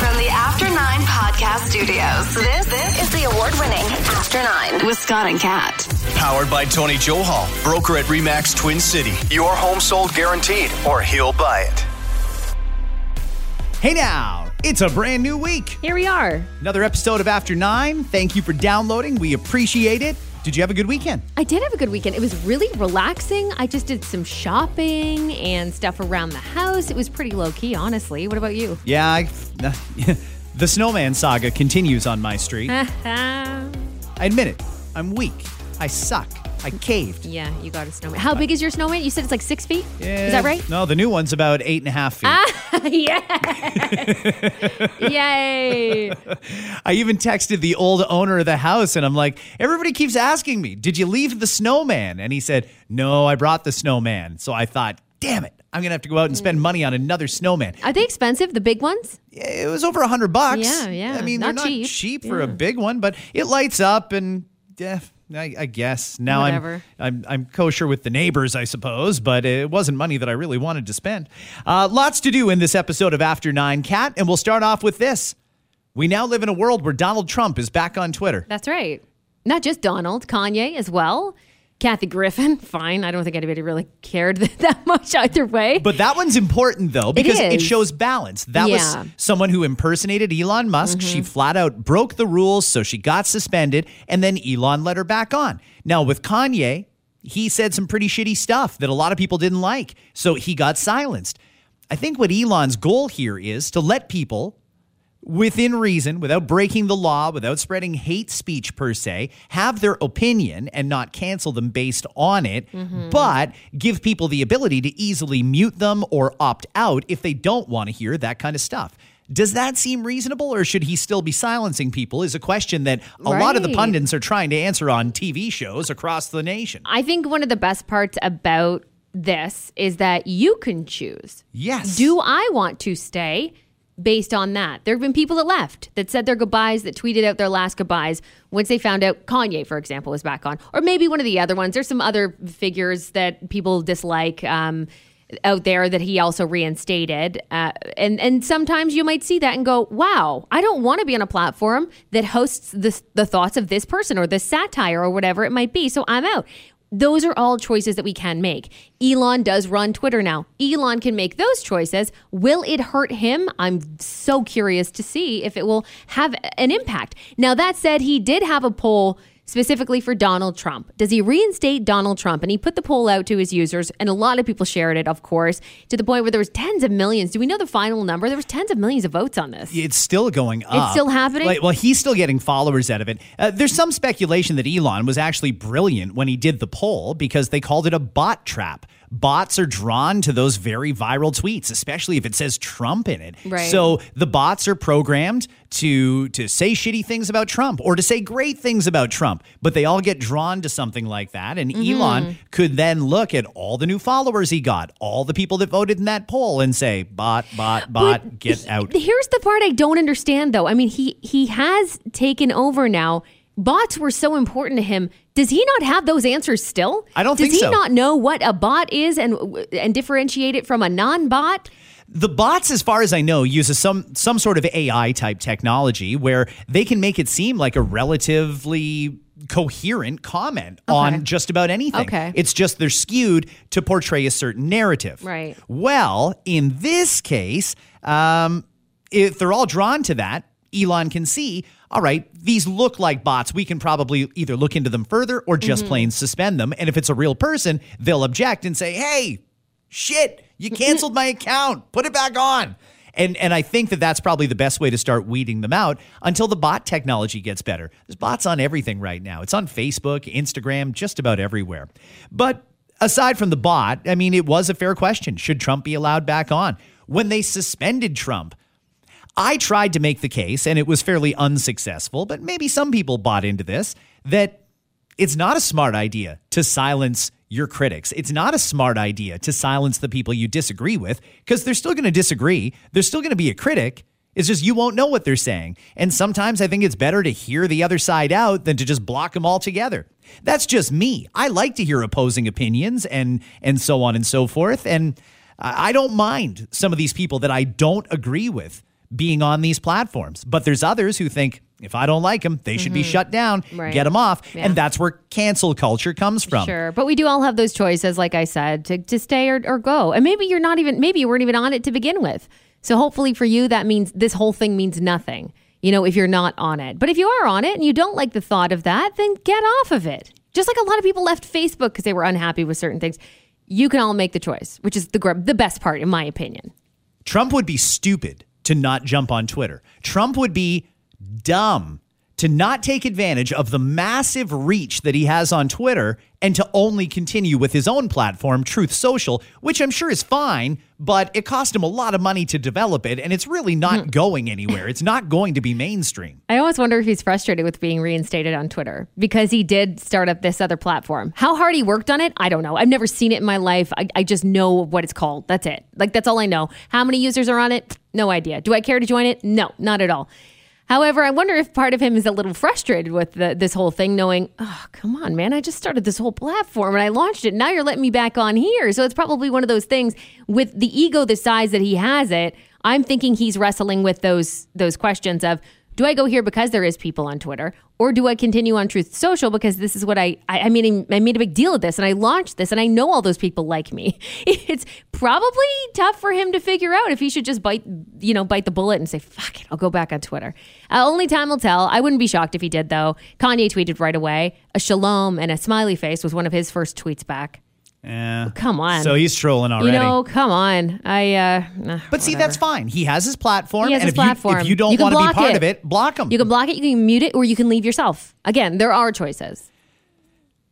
From the After 9 podcast studios, this is the award-winning After 9 with Scott and Kat. Powered by Tony Johal, broker at REMAX Twin City. Your home sold guaranteed, or he'll buy it. Hey now, it's a brand new week. Here we are. Another episode of After 9. Thank you for downloading. We appreciate it. Did you have a good weekend? I did have a good weekend. It was really relaxing. I just did some shopping and stuff around the house. It was pretty low-key, honestly. What about you? Yeah, the snowman saga continues on my street. I admit it. I'm weak. I suck. I caved. Yeah, you got a snowman. How big is your snowman? You said it's like 6 feet? Yeah. Is that right? No, the new one's about 8.5 feet. Ah, yes. Yay. I even texted the old owner of the house and I'm like, everybody keeps asking me, did you leave the snowman? And he said, no, I brought the snowman. So I thought, damn it, I'm going to have to go out and spend money on another snowman. Are they expensive, the big ones? It was over $100. Yeah. I mean, they're not cheap for a big one, but it lights up and I guess now I'm kosher with the neighbors, I suppose, but it wasn't money that I really wanted to spend. Lots to do in this episode of After 9, Kat, and we'll start off with this. We now live in a world where Donald Trump is back on Twitter. That's right. Not just Donald, Kanye as well. Kathy Griffin, fine. I don't think anybody really cared that much either way. But that one's important, though, because it shows balance. That was someone who impersonated Elon Musk. Mm-hmm. She flat out broke the rules, so she got suspended, and then Elon let her back on. Now, with Kanye, he said some pretty shitty stuff that a lot of people didn't like, so he got silenced. I think what Elon's goal here is to let people, within reason, without breaking the law, without spreading hate speech per se, have their opinion and not cancel them based on it, but give people the ability to easily mute them or opt out if they don't want to hear that kind of stuff. Does that seem reasonable, or should he still be silencing people is a question that a lot of the pundits are trying to answer on TV shows across the nation. I think one of the best parts about this is that you can choose. Yes. Do I want to stay? Based on that, there have been people that left, that said their goodbyes, that tweeted out their last goodbyes once they found out Kanye, for example, was back on. Or maybe one of the other ones. There's some other figures that people dislike out there that he also reinstated. And sometimes you might see that and go, wow, I don't want to be on a platform that hosts the thoughts of this person or this satire or whatever it might be. So I'm out. Those are all choices that we can make. Elon does run Twitter now. Elon can make those choices. Will it hurt him? I'm so curious to see if it will have an impact. Now, that said, he did have a poll specifically for Donald Trump. Does he reinstate Donald Trump? And he put the poll out to his users, and a lot of people shared it, of course, to the point where there was tens of millions. Do we know the final number? There was tens of millions of votes on this. It's still going up. It's still happening? Well, he's still getting followers out of it. There's some speculation that Elon was actually brilliant when he did the poll because they called it a bot trap. Bots are drawn to those very viral tweets, especially if it says Trump in it. Right. So the bots are programmed to say shitty things about Trump or to say great things about Trump, but they all get drawn to something like that. And Elon could then look at all the new followers he got, all the people that voted in that poll and say, bot, get out. Here's the part I don't understand, though. I mean, he has taken over now. Bots were so important to him. Does he not have those answers still? I don't think so. Does he not know what a bot is and differentiate it from a non-bot? The bots, as far as I know, uses some sort of AI-type technology where they can make it seem like a relatively coherent comment on just about anything. Okay. It's just they're skewed to portray a certain narrative. Right. Well, in this case, if they're all drawn to that, Elon can see, all right, these look like bots. We can probably either look into them further or just plain suspend them. And if it's a real person, they'll object and say, hey, shit, you canceled my account. Put it back on. And I think that that's probably the best way to start weeding them out until the bot technology gets better. There's bots on everything right now. It's on Facebook, Instagram, just about everywhere. But aside from the bot, I mean, it was a fair question. Should Trump be allowed back on? When they suspended Trump, I tried to make the case, and it was fairly unsuccessful, but maybe some people bought into this, that it's not a smart idea to silence your critics. It's not a smart idea to silence the people you disagree with, because they're still going to disagree. They're still going to be a critic. It's just you won't know what they're saying. And sometimes I think it's better to hear the other side out than to just block them all together. That's just me. I like to hear opposing opinions and so on and so forth. And I don't mind some of these people that I don't agree with being on these platforms. But there's others who think, if I don't like them, they should be shut down, get them off. Yeah. And that's where cancel culture comes from. Sure. But we do all have those choices, like I said, to stay or go. And maybe you're not even, maybe you weren't even on it to begin with. So hopefully for you, that means this whole thing means nothing, you know, if you're not on it. But if you are on it and you don't like the thought of that, then get off of it. Just like a lot of people left Facebook because they were unhappy with certain things. You can all make the choice, which is the best part, in my opinion. Trump would be stupid to not jump on Twitter. Trump would be dumb to not take advantage of the massive reach that he has on Twitter and to only continue with his own platform, Truth Social, which I'm sure is fine, but it cost him a lot of money to develop it, and it's really not going anywhere. It's not going to be mainstream. I always wonder if he's frustrated with being reinstated on Twitter because he did start up this other platform. How hard he worked on it, I don't know. I've never seen it in my life. I just know what it's called. That's it. Like, that's all I know. How many users are on it? No idea. Do I care to join it? No, not at all. However, I wonder if part of him is a little frustrated with this whole thing, knowing, oh, come on, man, I just started this whole platform and I launched it. Now you're letting me back on here. So it's probably one of those things with the ego the size that he has it. I'm thinking he's wrestling with those questions of, do I go here because there is people on Twitter, or do I continue on Truth Social because this is what I made a big deal of this and I launched this and I know all those people like me. It's probably tough for him to figure out if he should just bite the bullet and say, fuck it, I'll go back on Twitter. Only time will tell. I wouldn't be shocked if he did, though. Kanye tweeted right away. A shalom and a smiley face was one of his first tweets back. Yeah. Oh, come on. So he's trolling already. You know, come on. But see, that's fine. He has his platform. If you don't want to be part of it, block him. You can block it, you can mute it, or you can leave yourself. Again, there are choices.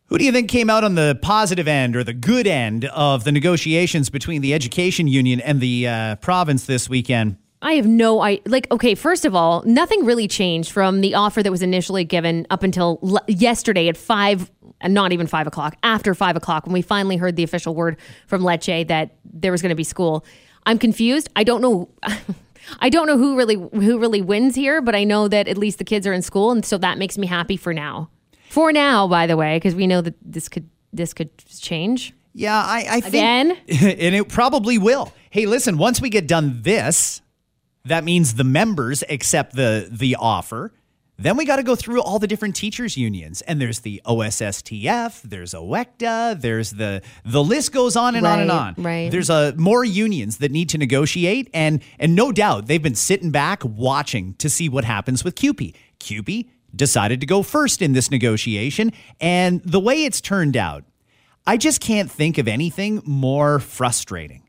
Who do you think came out on the positive end or the good end of the negotiations between the education union and the province this weekend? I have no idea. Like, okay, first of all, nothing really changed from the offer that was initially given up until yesterday at 5, not even 5 o'clock, after 5 o'clock, when we finally heard the official word from Lecce that there was going to be school. I'm confused. I don't know. I don't know who really wins here, but I know that at least the kids are in school, and so that makes me happy for now. For now, by the way, because we know that this could change. Yeah, I think. Again? And it probably will. Hey, listen, once we get done this... that means the members accept the offer. Then we got to go through all the different teachers unions. And there's the OSSTF, there's OECTA, there's the list goes on and on and on. Right. There's more unions that need to negotiate. And no doubt they've been sitting back watching to see what happens with CUPE. CUPE decided to go first in this negotiation. And the way it's turned out, I just can't think of anything more frustrating.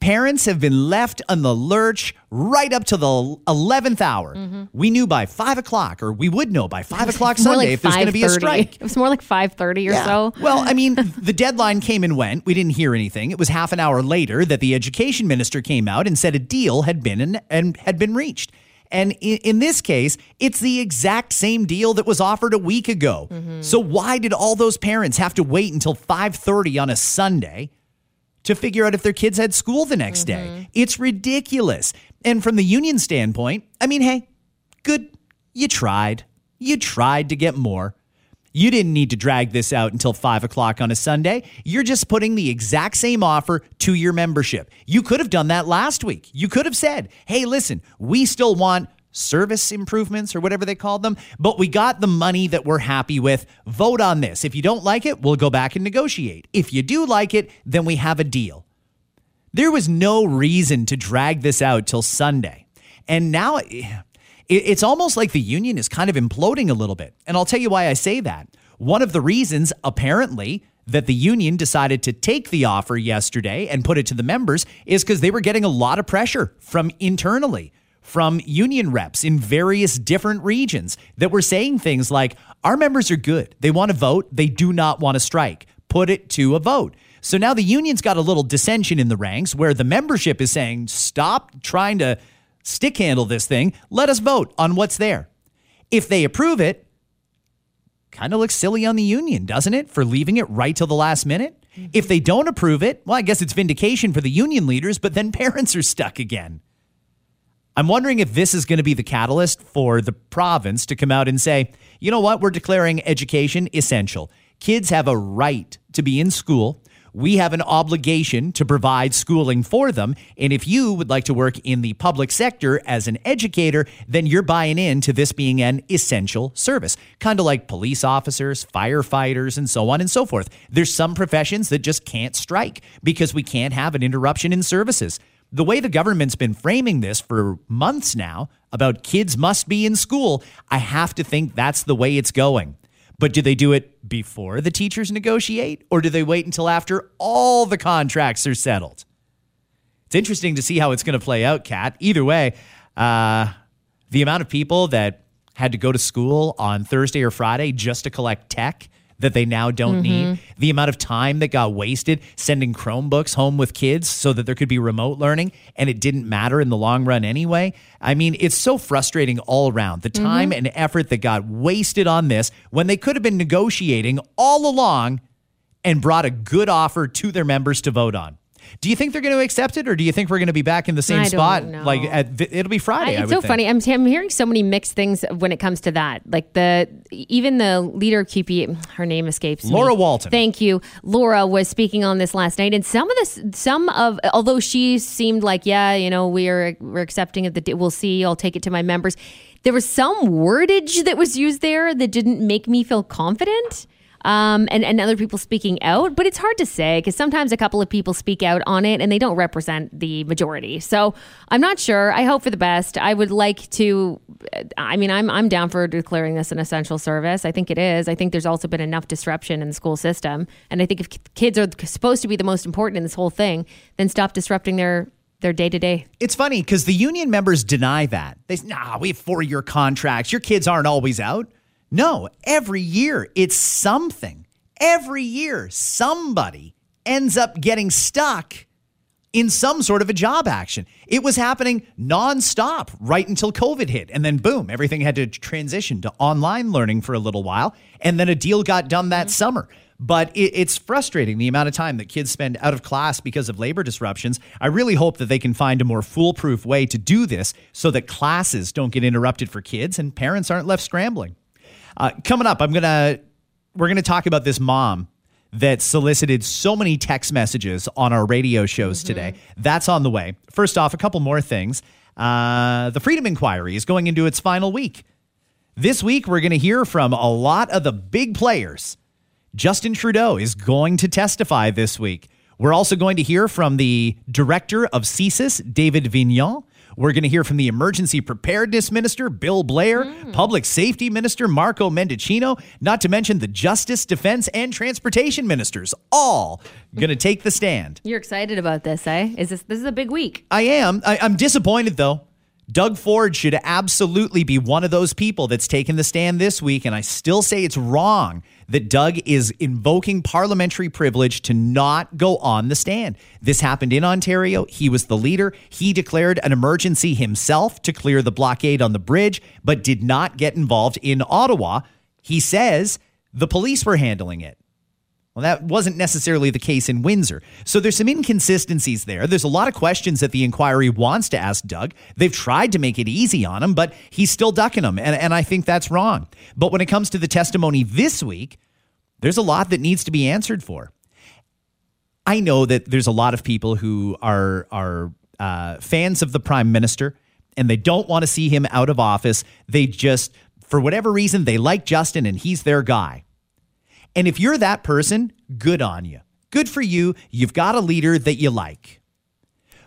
Parents have been left on the lurch right up to the 11th hour. Mm-hmm. We knew by 5 o'clock, or we would know by 5 o'clock Sunday if there's going to be a strike. It was more like 5:30 or so. Well, I mean, the deadline came and went. We didn't hear anything. It was half an hour later that the education minister came out and said a deal had been and had been reached. And in this case, it's the exact same deal that was offered a week ago. Mm-hmm. So why did all those parents have to wait until 5:30 on a Sunday to figure out if their kids had school the next day? It's ridiculous. And from the union standpoint, I mean, hey, good. You tried. You tried to get more. You didn't need to drag this out until 5 o'clock on a Sunday. You're just putting the exact same offer to your membership. You could have done that last week. You could have said, hey, listen, we still want service improvements or whatever they called them, but we got the money that we're happy with. Vote on this. If you don't like it, we'll go back and negotiate. If you do like it, then we have a deal. There was no reason to drag this out till Sunday. And now it's almost like the union is kind of imploding a little bit. And I'll tell you why I say that. One of the reasons, apparently, that the union decided to take the offer yesterday and put it to the members is because they were getting a lot of pressure from internally, from union reps in various different regions that were saying things like, our members are good. They want to vote. They do not want to strike. Put it to a vote. So now the union's got a little dissension in the ranks where the membership is saying, stop trying to stick handle this thing. Let us vote on what's there. If they approve it, kind of looks silly on the union, doesn't it, for leaving it right till the last minute? If they don't approve it, well, I guess it's vindication for the union leaders, but then parents are stuck again. I'm wondering if this is going to be the catalyst for the province to come out and say, you know what, we're declaring education essential. Kids have a right to be in school. We have an obligation to provide schooling for them. And if you would like to work in the public sector as an educator, then you're buying into this being an essential service, kind of like police officers, firefighters, and so on and so forth. There's some professions that just can't strike because we can't have an interruption in services. The way the government's been framing this for months now about kids must be in school, I have to think that's the way it's going. But do they do it before the teachers negotiate, or do they wait until after all the contracts are settled? It's interesting to see how it's going to play out, Kat. Either way, the amount of people that had to go to school on Thursday or Friday just to collect tech that they now don't need, the amount of time that got wasted sending Chromebooks home with kids so that there could be remote learning, and it didn't matter in the long run anyway. I mean, it's so frustrating all around, the time and effort that got wasted on this when they could have been negotiating all along and brought a good offer to their members to vote on. Do you think they're going to accept it, or do you think we're going to be back in the same spot? Know. Like it'll be Friday. It's so funny. I'm hearing so many mixed things when it comes to that. Like even the leader of CUPE, her name escapes me. Laura Walton. Thank you. Laura was speaking on this last night, and although she seemed like, we're accepting it. We'll see. I'll take it to my members. There was some wordage that was used there that didn't make me feel confident. And other people speaking out, but it's hard to say because sometimes a couple of people speak out on it and they don't represent the majority. So I'm not sure. I hope for the best. I would like to, I'm down for declaring this an essential service. I think it is. I think there's also been enough disruption in the school system. And I think if kids are supposed to be the most important in this whole thing, then stop disrupting their day-to-day. It's funny because the union members deny that. They say, we have 4-year contracts. Your kids aren't always out. No, every year it's something. Every year somebody ends up getting stuck in some sort of a job action. It was happening nonstop right until COVID hit. And then boom, everything had to transition to online learning for a little while. And then a deal got done that summer. But it's frustrating the amount of time that kids spend out of class because of labor disruptions. I really hope that they can find a more foolproof way to do this so that classes don't get interrupted for kids and parents aren't left scrambling. Coming up, we're gonna talk about this mom that solicited so many text messages on our radio shows today. That's on the way. First off, a couple more things. The Freedom Inquiry is going into its final week. This week, we're going to hear from a lot of the big players. Justin Trudeau is going to testify this week. We're also going to hear from the director of CSIS, David Vigneault. We're going to hear from the Emergency Preparedness Minister, Bill Blair, Public Safety Minister, Marco Mendicino, not to mention the Justice, Defense, and Transportation Ministers, all going to take the stand. You're excited about this, eh? This is a big week. I am. I'm disappointed, though. Doug Ford should absolutely be one of those people that's taken the stand this week, and I still say it's wrong that Doug is invoking parliamentary privilege to not go on the stand. This happened in Ontario. He was the leader. He declared an emergency himself to clear the blockade on the bridge, but did not get involved in Ottawa. He says the police were handling it. Well, that wasn't necessarily the case in Windsor. So there's some inconsistencies there. There's a lot of questions that the inquiry wants to ask Doug. They've tried to make it easy on him, but he's still ducking them. And I think that's wrong. But when it comes to the testimony this week, there's a lot that needs to be answered for. I know that there's a lot of people who are fans of the prime minister and they don't want to see him out of office. They just, for whatever reason, they like Justin and he's their guy. And if you're that person, good on you. Good for you. You've got a leader that you like.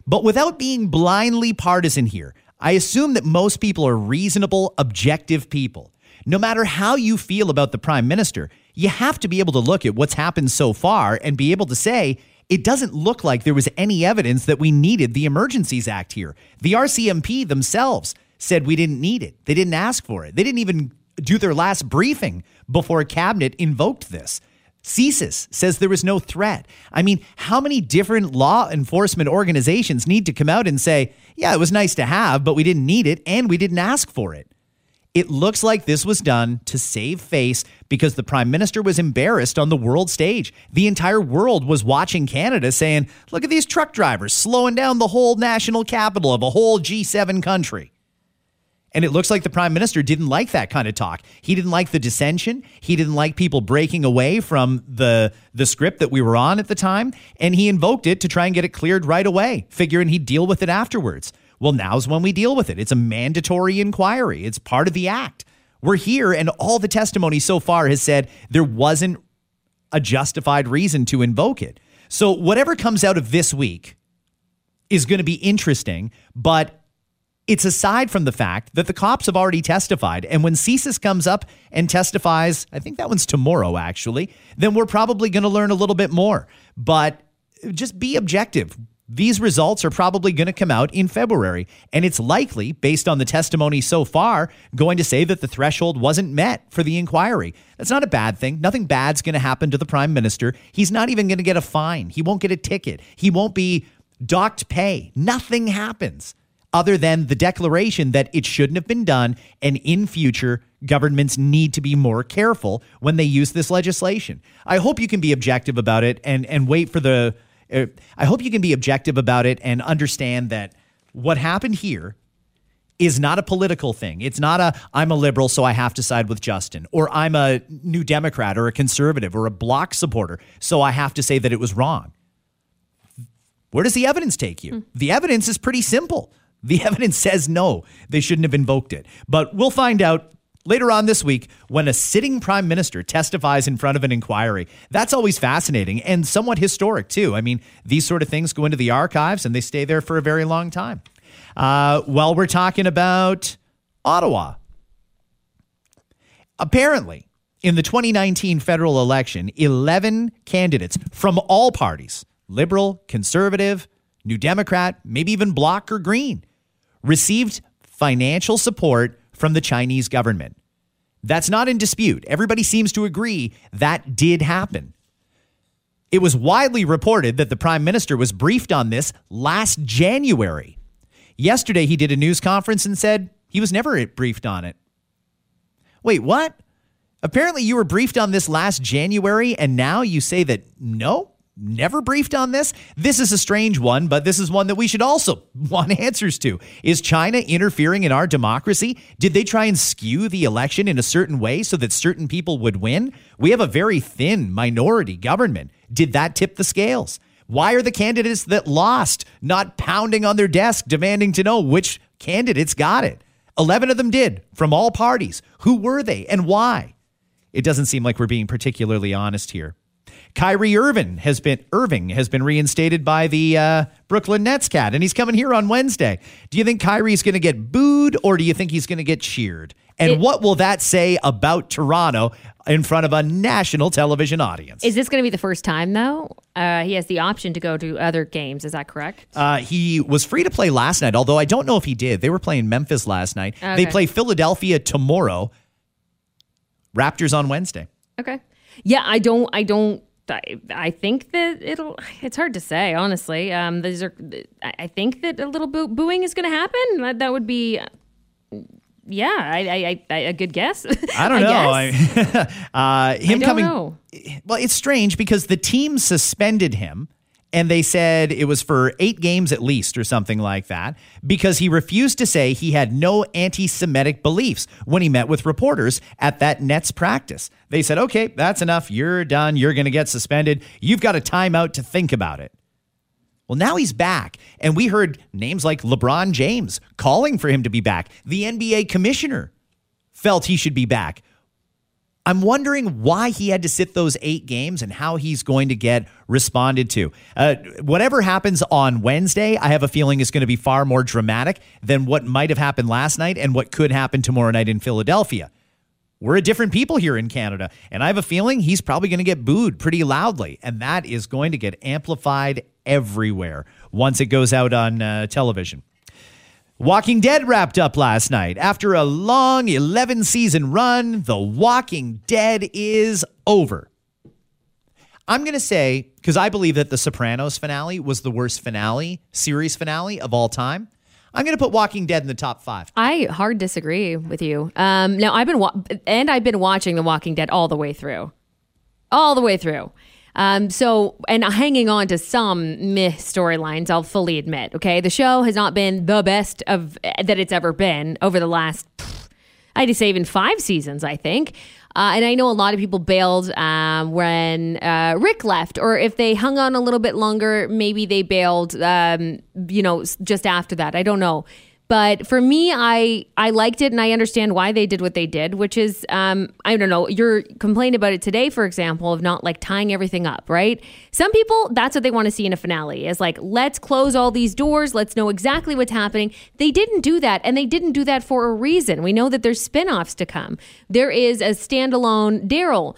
But without being blindly partisan here, I assume that most people are reasonable, objective people. No matter how you feel about the prime minister, you have to be able to look at what's happened so far and be able to say, it doesn't look like there was any evidence that we needed the Emergencies Act here. The RCMP themselves said we didn't need it. They didn't ask for it. They didn't even do their last briefing before cabinet invoked this. CSIS says there is no threat. I mean, how many different law enforcement organizations need to come out and say, yeah, it was nice to have, but we didn't need it and we didn't ask for it? It looks like this was done to save face because the prime minister was embarrassed on the world stage. The entire world was watching Canada saying, look at these truck drivers slowing down the whole national capital of a whole G7 country. And it looks like the prime minister didn't like that kind of talk. He didn't like the dissension. He didn't like people breaking away from the script that we were on at the time. And he invoked it to try and get it cleared right away, figuring he'd deal with it afterwards. Well, now's when we deal with it. It's a mandatory inquiry. It's part of the act. We're here, and all the testimony so far has said there wasn't a justified reason to invoke it. So whatever comes out of this week is going to be interesting, but it's aside from the fact that the cops have already testified, and when CSIS comes up and testifies, I think that one's tomorrow, actually, then we're probably going to learn a little bit more. But just be objective. These results are probably going to come out in February, and it's likely, based on the testimony so far, going to say that the threshold wasn't met for the inquiry. That's not a bad thing. Nothing bad's going to happen to the prime minister. He's not even going to get a fine. He won't get a ticket. He won't be docked pay. Nothing happens other than the declaration that it shouldn't have been done, and in future, governments need to be more careful when they use this legislation. I hope you can be objective about it and wait for the... I hope you can be objective about it and understand that what happened here is not a political thing. It's not a, I'm a liberal, so I have to side with Justin, or I'm a New Democrat or a conservative or a bloc supporter, so I have to say that it was wrong. Where does the evidence take you? The evidence is pretty simple. The evidence says no, they shouldn't have invoked it. But we'll find out later on this week, when a sitting prime minister testifies in front of an inquiry. That's always fascinating and somewhat historic, too. I mean, these sort of things go into the archives and they stay there for a very long time. While we're talking about Ottawa, apparently in the 2019 federal election, 11 candidates from all parties, Liberal, Conservative, New Democrat, maybe even Bloc or Green, received financial support from the Chinese government. That's not in dispute. Everybody seems to agree that did happen. It was widely reported that the prime minister was briefed on this last January. Yesterday, he did a news conference and said he was never briefed on it. Wait, what? Apparently you were briefed on this last January, and now you say that no, never briefed on this? This is a strange one, but this is one that we should also want answers to. Is China interfering in our democracy? Did they try and skew the election in a certain way so that certain people would win? We have a very thin minority government. Did that tip the scales? Why are the candidates that lost not pounding on their desk demanding to know which candidates got it? 11 of them did, from all parties. Who were they and why? It doesn't seem like we're being particularly honest here. Kyrie Irving has been reinstated by the Brooklyn Nets cat, and he's coming here on Wednesday. Do you think Kyrie's going to get booed, or do you think he's going to get cheered? And what will that say about Toronto in front of a national television audience? Is this going to be the first time, though? He has the option to go to other games. Is that correct? He was free to play last night, although I don't know if he did. They were playing Memphis last night. Okay. They play Philadelphia tomorrow. Raptors on Wednesday. Okay. Yeah, I think that it's hard to say, honestly. I think that a little booing is going to happen. That would be, a good guess. I don't know. I don't know. Well, it's strange because the team suspended him and they said it was for 8 games at least or something like that because he refused to say he had no anti-Semitic beliefs when he met with reporters at that Nets practice. They said, okay, that's enough. You're done. You're going to get suspended. You've got a timeout to think about it. Well, now he's back, and we heard names like LeBron James calling for him to be back. The NBA commissioner felt he should be back. I'm wondering why he had to sit those 8 games and how he's going to get responded to. Whatever happens on Wednesday, I have a feeling is going to be far more dramatic than what might have happened last night and what could happen tomorrow night in Philadelphia. We're a different people here in Canada, and I have a feeling he's probably going to get booed pretty loudly, and that is going to get amplified everywhere once it goes out on television. Walking Dead wrapped up last night. After a long 11-season run, The Walking Dead is over. I'm going to say, because I believe that the Sopranos finale was the worst finale, series finale of all time. I'm going to put Walking Dead in the top five. I hard disagree with you. Now, I've been watching The Walking Dead all the way through. All the way through. So, and hanging on to some meh storylines, I'll fully admit, okay? The show has not been the best of that it's ever been over the last, I'd say even 5 seasons, I think. And I know a lot of people bailed when Rick left, or if they hung on a little bit longer, maybe they bailed, just after that. I don't know. But for me, I liked it, and I understand why they did what they did, which is, I don't know, you're complaining about it today, for example, of not like tying everything up, right? Some people, that's what they want to see in a finale is like, let's close all these doors. Let's know exactly what's happening. They didn't do that, and they didn't do that for a reason. We know that there's spinoffs to come. There is a standalone Daryl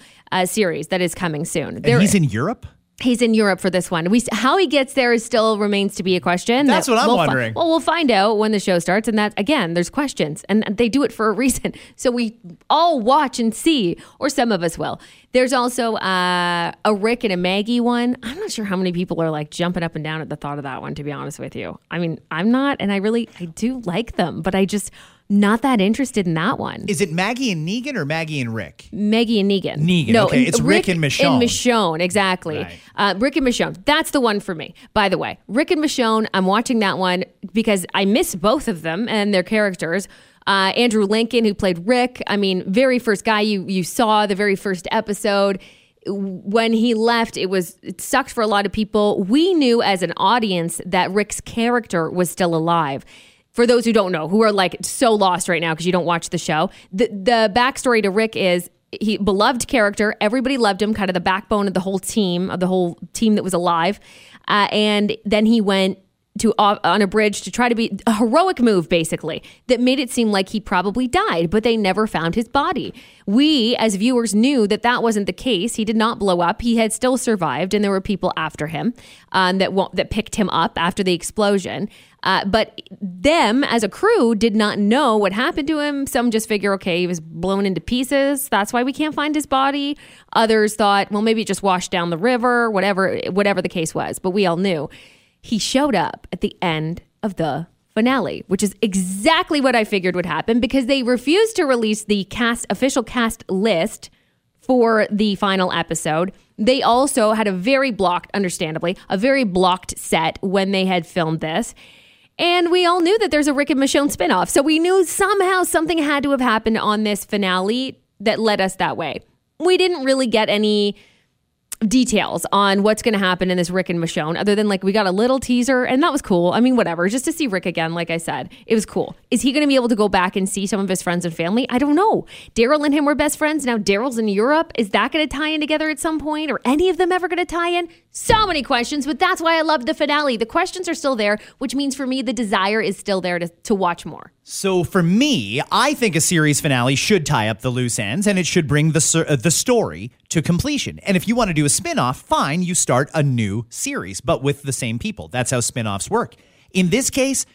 series that is coming soon. And he's in Europe? He's in Europe for this one. How he gets there still remains to be a question. That's what I'm wondering. We'll find out when the show starts. And that, again, there's questions. And they do it for a reason. So we all watch and see, or some of us will. There's also a Rick and a Maggie one. I'm not sure how many people are like jumping up and down at the thought of that one, to be honest with you. I mean, I'm not. And I do like them. But I just not that interested in that one. Is it Maggie and Negan or Maggie and Rick? Maggie and Negan. Negan. No, okay. It's Rick and Michonne. And Michonne, exactly. Right. Rick and Michonne. That's the one for me. By the way, Rick and Michonne, I'm watching that one because I miss both of them and their characters. Andrew Lincoln, who played Rick. I mean, very first guy you saw, the very first episode. When he left, it sucked for a lot of people. We knew as an audience that Rick's character was still alive. For those who don't know, who are like so lost right now because you don't watch the show, the backstory to Rick is he beloved character. Everybody loved him, kind of the backbone of the whole team, that was alive. And then he went on a bridge to try to be a heroic move, basically, that made it seem like he probably died, but they never found his body. We, as viewers, knew that wasn't the case. He did not blow up. He had still survived, and there were people after him that picked him up after the explosion. But them, as a crew, did not know what happened to him. Some just figure, okay, he was blown into pieces. That's why we can't find his body. Others thought, well, maybe it just washed down the river, whatever the case was. But we all knew. He showed up at the end of the finale, which is exactly what I figured would happen because they refused to release the official cast list for the final episode. They also had a very blocked set when they had filmed this. And we all knew that there's a Rick and Michonne spinoff. So we knew somehow something had to have happened on this finale that led us that way. We didn't really get any details on what's going to happen in this Rick and Michonne other than like we got a little teaser and that was cool. I mean, whatever. Just to see Rick again, like I said, it was cool. Is he going to be able to go back and see some of his friends and family? I don't know. Daryl and him were best friends. Now Daryl's in Europe. Is that going to tie in together at some point? Or any of them ever going to tie in? So many questions, but that's why I loved the finale. The questions are still there, which means for me, the desire is still there to watch more. So for me, I think a series finale should tie up the loose ends and it should bring the story to completion. And if you want to do a spinoff, fine, you start a new series, but with the same people. That's how spinoffs work. In this case,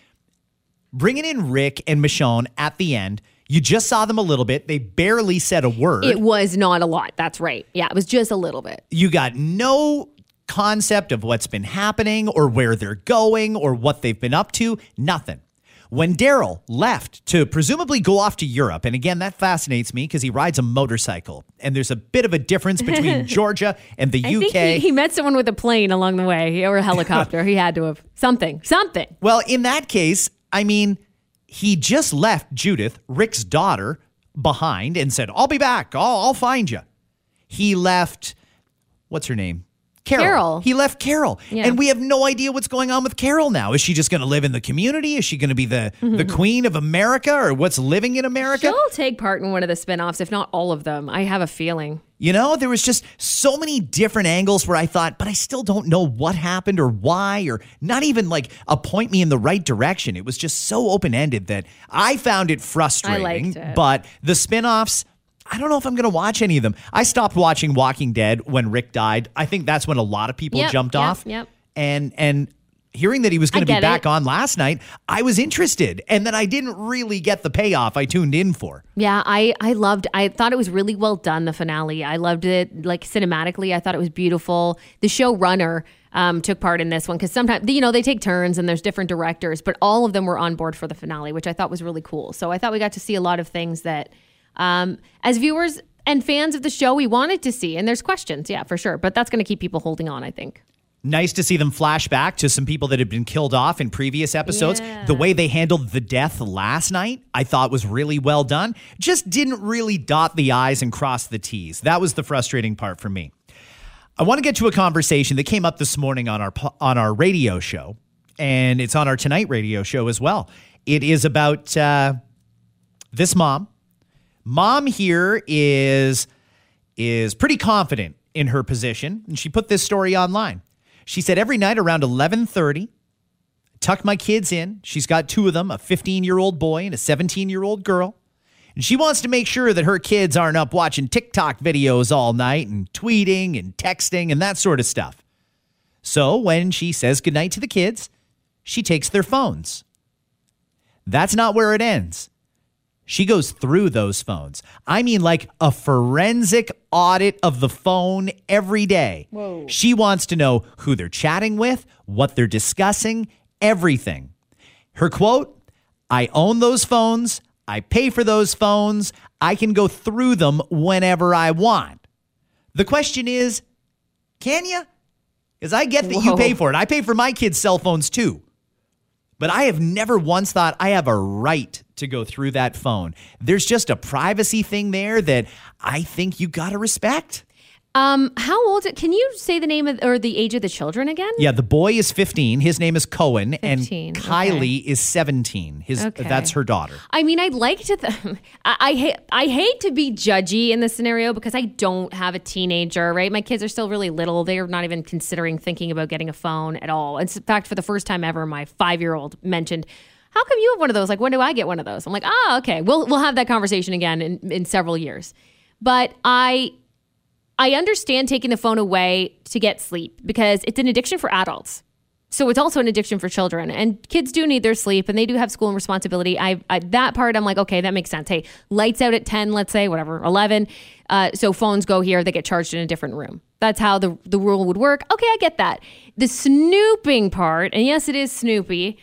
bringing in Rick and Michonne at the end, you just saw them a little bit. They barely said a word. It was not a lot. That's right. Yeah, it was just a little bit. You got no concept of what's been happening or where they're going or what they've been up to. Nothing. When Daryl left to presumably go off to Europe, and again, that fascinates me because he rides a motorcycle, and there's a bit of a difference between Georgia and the UK. I think he met someone with a plane along the way, or a helicopter. He had to have. Something. Well, in that case, I mean, he just left Judith, Rick's daughter, behind and said, I'll be back. I'll find you. He left, what's her name? Carol. He left Carol. Yeah. And we have no idea what's going on with Carol now. Is she just going to live in the community? Is she going to be the queen of America or what's living in America? She'll take part in one of the spinoffs, if not all of them. I have a feeling. You know, there was just so many different angles where I thought, but I still don't know what happened or why, or not even like a point me in the right direction. It was just so open-ended that I found it frustrating. I liked it. But the spinoffs, I don't know if I'm going to watch any of them. I stopped watching Walking Dead when Rick died. I think that's when a lot of people jumped off. And hearing that he was going to be back on last night, I was interested. And then I didn't really get the payoff I tuned in for. Yeah, I thought it was really well done, the finale. I loved it. Like, cinematically, I thought it was beautiful. The showrunner took part in this one because sometimes, you know, they take turns and there's different directors, but all of them were on board for the finale, which I thought was really cool. So I thought we got to see a lot of things that as viewers and fans of the show, we wanted to see. And there's questions. Yeah, for sure. But that's going to keep people holding on, I think. Nice to see them flash back to some people that had been killed off in previous episodes. Yeah. The way they handled the death last night, I thought was really well done. Just didn't really dot the I's and cross the T's. That was the frustrating part for me. I want to get to a conversation that came up this morning on our radio show, and it's on our Tonight radio show as well. It is about this mom. Mom here is pretty confident in her position, and she put this story online. She said, every night around 11:30, tuck my kids in. She's got two of them, a 15-year-old boy and a 17-year-old girl. And she wants to make sure that her kids aren't up watching TikTok videos all night and tweeting and texting and that sort of stuff. So when she says goodnight to the kids, she takes their phones. That's not where it ends. She goes through those phones. I mean, like a forensic audit of the phone every day. Whoa. She wants to know who they're chatting with, what they're discussing, everything. Her quote, I own those phones. I pay for those phones. I can go through them whenever I want. The question is, can you? Because I get that you pay for it. I pay for my kids' cell phones too. But I have never once thought I have a right to go through that phone. There's just a privacy thing there that I think you got to respect. How old? Can you say the name of, or the age of the children again? Yeah, the boy is 15. His name is Cohen, 15, and Kylie is 17. That's her daughter. I mean, I'd like to. I hate to be judgy in this scenario because I don't have a teenager. Right, my kids are still really little. They are not even considering thinking about getting a phone at all. In fact, for the first time ever, my 5-year-old mentioned, "How come you have one of those? Like, when do I get one of those?" I'm like, "Ah, okay. We'll have that conversation again in several years." But I understand taking the phone away to get sleep because it's an addiction for adults. So it's also an addiction for children, and kids do need their sleep and they do have school and responsibility. That part, I'm like, okay, that makes sense. Hey, lights out at 10, let's say, whatever, 11. So phones go here, they get charged in a different room. That's how the rule would work. Okay, I get that. The snooping part, and yes, it is Snoopy,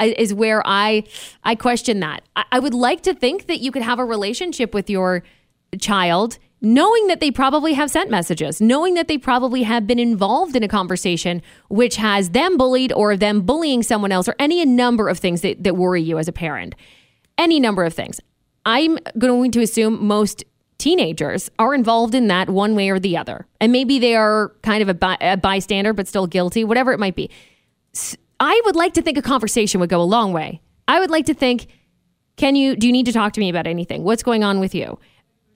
is where I question that. I would like to think that you could have a relationship with your child knowing that they probably have sent messages, knowing that they probably have been involved in a conversation which has them bullied or them bullying someone else or any number of things that worry you as a parent. Any number of things. I'm going to assume most teenagers are involved in that one way or the other. And maybe they are kind of a bystander but still guilty, whatever it might be. I would like to think a conversation would go a long way. I would like to think, do you need to talk to me about anything? What's going on with you?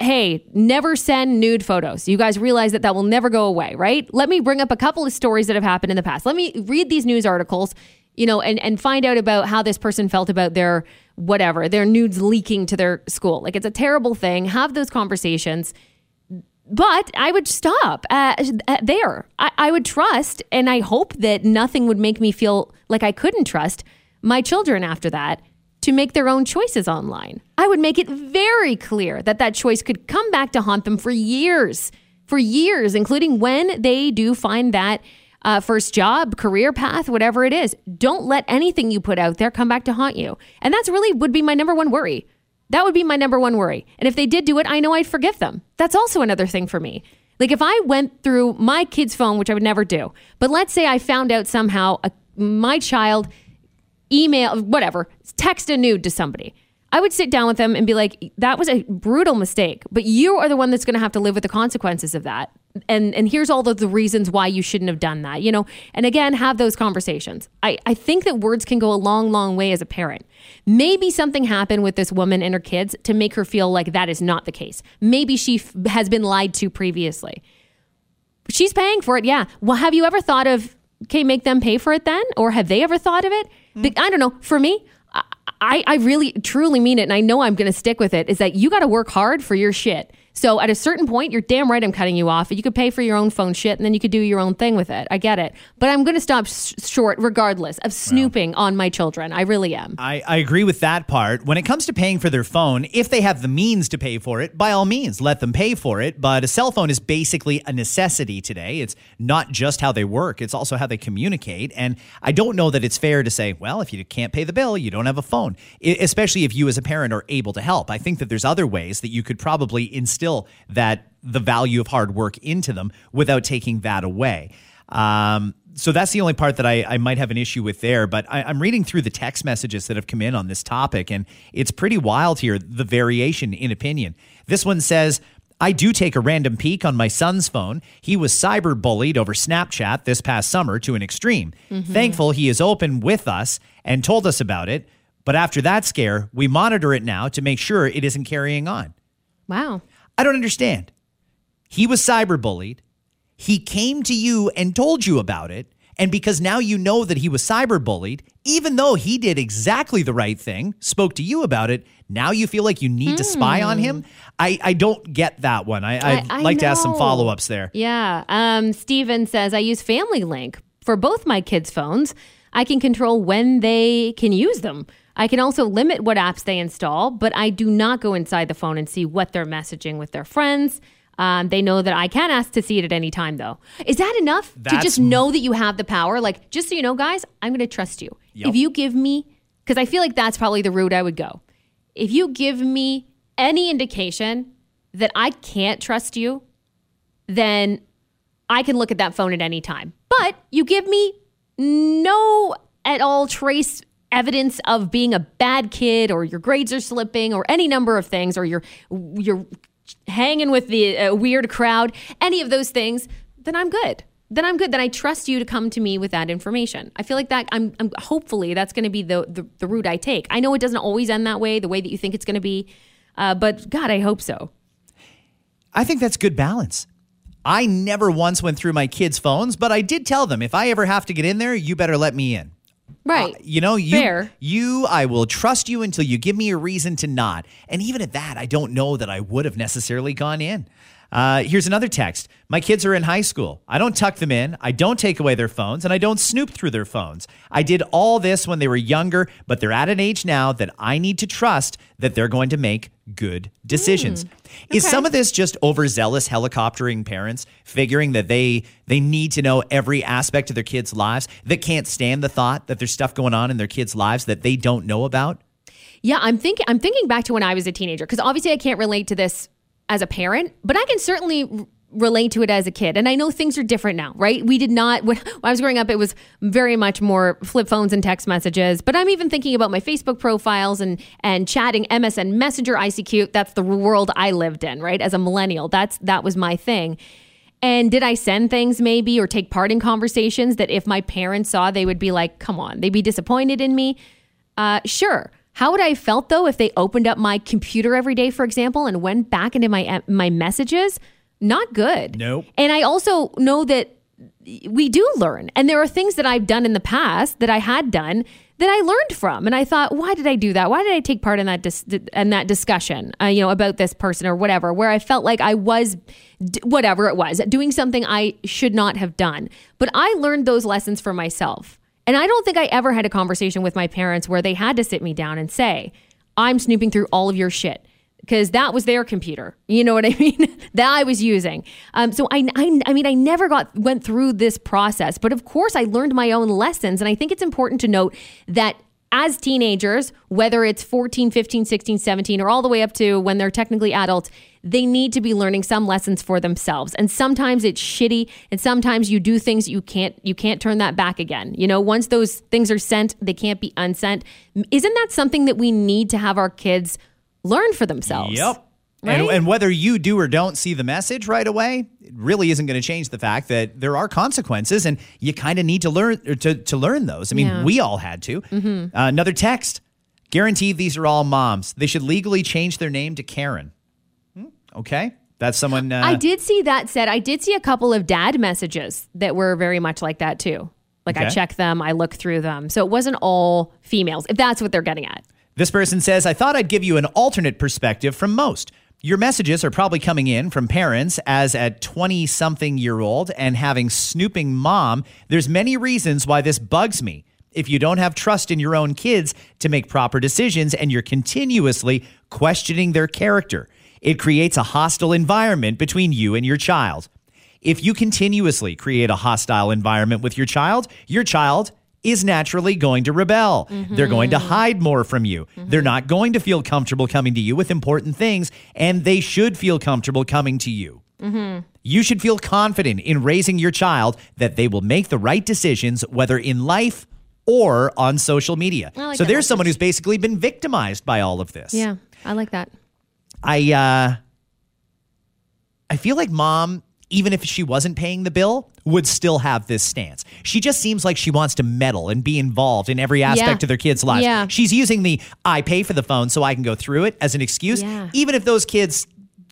Hey, never send nude photos. You guys realize that will never go away, right? Let me bring up a couple of stories that have happened in the past. Let me read these news articles, you know, and find out about how this person felt about their whatever, their nudes leaking to their school. Like, it's a terrible thing. Have those conversations. But I would stop there. I would trust, and I hope that nothing would make me feel like I couldn't trust my children after that to make their own choices online. I would make it very clear that choice could come back to haunt them for years, including when they do find that first job, career path, whatever it is. Don't let anything you put out there come back to haunt you. And that's really would be my number one worry. That would be my number one worry. And if they did do it, I know I'd forgive them. That's also another thing for me. Like, if I went through my kid's phone, which I would never do, but let's say I found out somehow my child email, whatever, text a nude to somebody. I would sit down with them and be like, that was a brutal mistake, but you are the one that's going to have to live with the consequences of that. And here's all the reasons why you shouldn't have done that, you know? And again, have those conversations. I think that words can go a long, long way as a parent. Maybe something happened with this woman and her kids to make her feel like that is not the case. Maybe she has been lied to previously. She's paying for it, yeah. Well, have you ever thought of, okay, make them pay for it then? Or have they ever thought of it? But, I don't know. For me, I really, truly mean it, and I know I'm going to stick with it, is that you got to work hard for your shit. So at a certain point, you're damn right I'm cutting you off. You could pay for your own phone shit, and then you could do your own thing with it. I get it. But I'm going to stop short regardless of snooping on my children. I really am. I agree with that part. When it comes to paying for their phone, if they have the means to pay for it, by all means, let them pay for it. But a cell phone is basically a necessity today. It's not just how they work. It's also how they communicate. And I don't know that it's fair to say, well, if you can't pay the bill, you don't have a phone, especially if you as a parent are able to help. I think that there's other ways that you could probably instill the value of hard work into them without taking that away. So that's the only part that I might have an issue with there. But I'm reading through the text messages that have come in on this topic, and it's pretty wild here, the variation in opinion. This one says, I do take a random peek on my son's phone. He was cyberbullied over Snapchat this past summer to an extreme. Mm-hmm. Thankful he is open with us and told us about it. But after that scare, we monitor it now to make sure it isn't carrying on. Wow. I don't understand. He was cyberbullied. He came to you and told you about it. And because now you know that he was cyberbullied, even though he did exactly the right thing, spoke to you about it, now you feel like you need to spy on him? I don't get that one. I'd like to ask some follow-ups there. Yeah. Steven says, I use Family Link for both my kids' phones. I can control when they can use them. I can also limit what apps they install, but I do not go inside the phone and see what they're messaging with their friends. They know that I can ask to see it at any time, though. Is that enough to just know that you have the power? Like, just so you know, guys, I'm going to trust you. Yep. If you give me, because I feel like that's probably the route I would go. If you give me any indication that I can't trust you, then I can look at that phone at any time. But you give me no at all trace evidence of being a bad kid or your grades are slipping or any number of things or you're hanging with the weird crowd, any of those things, then I'm good. Then I trust you to come to me with that information. I feel like that I'm hopefully that's going to be the route I take. I know it doesn't always end that way, the way that you think it's going to be, but God, I hope so. I think that's good balance. I never once went through my kids' phones, but I did tell them if I ever have to get in there, you better let me in. Right. I will trust you until you give me a reason to not. And even at that, I don't know that I would have necessarily gone in. Here's another text. My kids are in high school. I don't tuck them in. I don't take away their phones, and I don't snoop through their phones. I did all this when they were younger, but they're at an age now that I need to trust that they're going to make good decisions. Okay. Is some of this just overzealous helicoptering parents figuring that they need to know every aspect of their kids' lives, that can't stand the thought that there's stuff going on in their kids' lives that they don't know about? Yeah, I'm thinking back to when I was a teenager, because obviously I can't relate to this as a parent, but I can certainly relate to it as a kid. And I know things are different now, right? We did not, when I was growing up, it was very much more flip phones and text messages. But I'm even thinking about my Facebook profiles and chatting, MSN Messenger, ICQ. That's the world I lived in, right? As a millennial, that was my thing. And did I send things maybe or take part in conversations that if my parents saw, they would be like, come on, they'd be disappointed in me? Sure. How would I have felt, though, if they opened up my computer every day, for example, and went back into my messages? Not good. Nope. And I also know that we do learn. And there are things that I've done in the past that I had done that I learned from. And I thought, why did I do that? Why did I take part in that discussion, about this person or whatever, where I felt like I was, whatever it was, doing something I should not have done. But I learned those lessons for myself. And I don't think I ever had a conversation with my parents where they had to sit me down and say, I'm snooping through all of your shit. Because that was their computer. You know what I mean? That I was using. So I mean, I never went through this process. But of course, I learned my own lessons. And I think it's important to note that as teenagers, whether it's 14, 15, 16, 17, or all the way up to when they're technically adults, they need to be learning some lessons for themselves. And sometimes it's shitty. And sometimes you do things you can't turn that back again. You know, once those things are sent, they can't be unsent. Isn't that something that we need to have our kids learn for themselves? Yep. Right? And whether you do or don't see the message right away, it really isn't going to change the fact that there are consequences, and you kind of need to learn those. I mean, we all had to. Mm-hmm. Another text. Guaranteed these are all moms. They should legally change their name to Karen. Okay. That's someone. I did see that said. I did see a couple of dad messages that were very much like that too. Like, okay. I check them. I look through them. So it wasn't all females, if that's what they're getting at. This person says, I thought I'd give you an alternate perspective from most. Your messages are probably coming in from parents as a 20-something-year-old and having snooping mom. There's many reasons why this bugs me. If you don't have trust in your own kids to make proper decisions and you're continuously questioning their character, it creates a hostile environment between you and your child. If you continuously create a hostile environment with your child is naturally going to rebel. Mm-hmm. They're going to hide more from you. Mm-hmm. They're not going to feel comfortable coming to you with important things, and they should feel comfortable coming to you. Mm-hmm. You should feel confident in raising your child that they will make the right decisions, whether in life or on social media. Like so there's message. Someone who's basically been victimized by all of this. Yeah, I like that. I feel like mom, even if she wasn't paying the bill, would still have this stance. She just seems like she wants to meddle and be involved in every aspect of their kids' lives. Yeah. She's using the, I pay for the phone so I can go through it as an excuse. Yeah. Even if those kids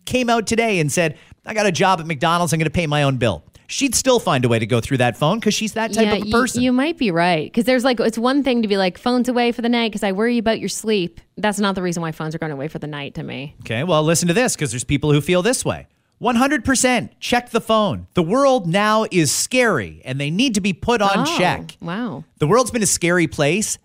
came out today and said, I got a job at McDonald's, I'm going to pay my own bill. She'd still find a way to go through that phone because she's that type of a person. You might be right. Because there's like, it's one thing to be like, phone's away for the night because I worry about your sleep. That's not the reason why phones are going away for the night to me. Okay, well, listen to this because there's people who feel this way. 100% check the phone. The world now is scary and they need to be put on check. Wow. The world's been a scary place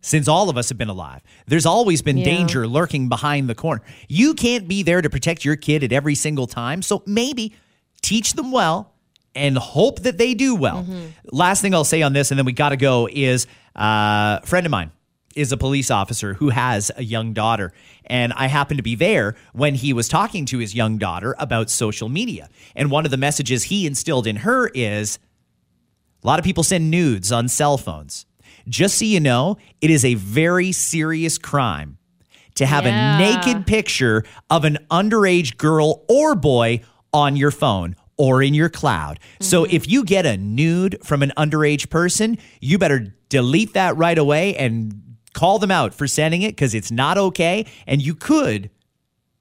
since all of us have been alive. There's always been danger lurking behind the corner. You can't be there to protect your kid at every single time. So maybe teach them well and hope that they do well. Mm-hmm. Last thing I'll say on this, and then we got to go, is a friend of mine is a police officer who has a young daughter. And I happened to be there when he was talking to his young daughter about social media. And one of the messages he instilled in her is, a lot of people send nudes on cell phones. Just so you know, it is a very serious crime to have a naked picture of an underage girl or boy on your phone or in your cloud. Mm-hmm. So if you get a nude from an underage person, you better delete that right away and call them out for sending it because it's not okay. And you could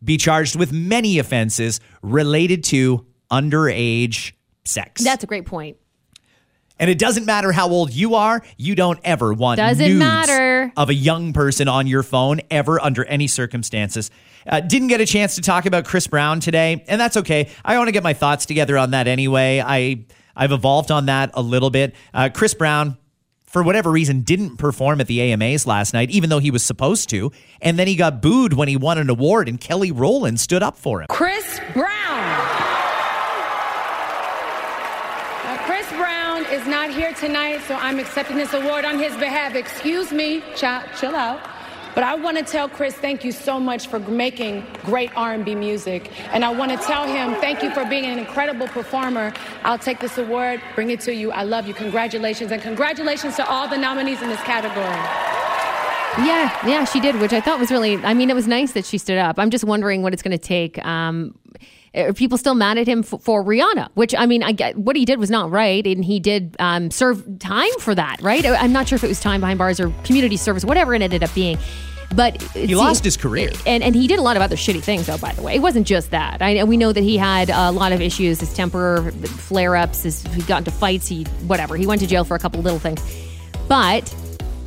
be charged with many offenses related to underage sex. That's a great point. And it doesn't matter how old you are. You don't ever want nudes of a young person on your phone ever under any circumstances. Didn't get a chance to talk about Chris Brown today, and that's okay. I want to get my thoughts together on that anyway. I've evolved on that a little bit. Chris Brown, for whatever reason, didn't perform at the AMAs last night, even though he was supposed to. And then he got booed when he won an award, and Kelly Rowland stood up for him. Chris Brown. Chris Brown is not here tonight, so I'm accepting this award on his behalf. Excuse me, chill out. But I want to tell Chris, thank you so much for making great R&B music. And I want to tell him, thank you for being an incredible performer. I'll take this award, bring it to you. I love you. Congratulations. And congratulations to all the nominees in this category. Yeah, she did, which I thought was really, I mean, it was nice that she stood up. I'm just wondering what it's going to take. Are people still mad at him for Rihanna? Which, I mean, I get what he did was not right, and he did serve time for that, right? I'm not sure if it was time behind bars or community service, whatever it ended up being. But he lost his career. And he did a lot of other shitty things, though, by the way. It wasn't just that. We know that he had a lot of issues, his temper, flare-ups, he got into fights, whatever. He went to jail for a couple little things. But,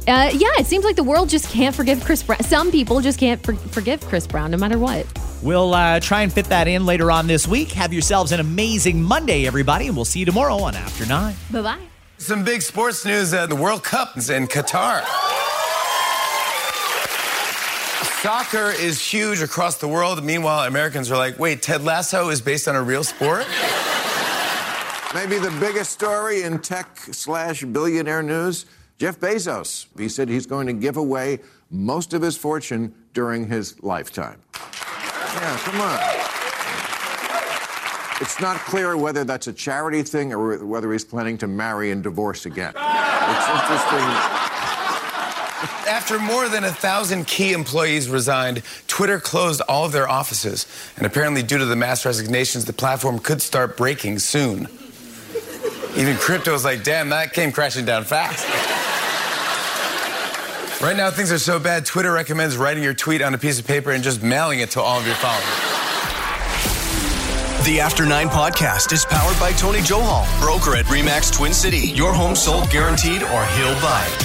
it seems like the world just can't forgive Chris Brown. Some people just can't forgive Chris Brown, no matter what. We'll try and fit that in later on this week. Have yourselves an amazing Monday, everybody, and we'll see you tomorrow on After 9. Bye-bye. Some big sports news. The World Cup is in Qatar. Soccer is huge across the world. Meanwhile, Americans are like, wait, Ted Lasso is based on a real sport? Maybe the biggest story in tech/billionaire news, Jeff Bezos. He said he's going to give away most of his fortune during his lifetime. Yeah, come on. It's not clear whether that's a charity thing or whether he's planning to marry and divorce again. It's interesting. After more than 1,000 key employees resigned, Twitter closed all of their offices. And apparently, due to the mass resignations, the platform could start breaking soon. Even crypto's like, damn, that came crashing down fast. Right now, things are so bad, Twitter recommends writing your tweet on a piece of paper and just mailing it to all of your followers. The After 9 podcast is powered by Tony Johal, broker at REMAX Twin City. Your home sold guaranteed or he'll buy it.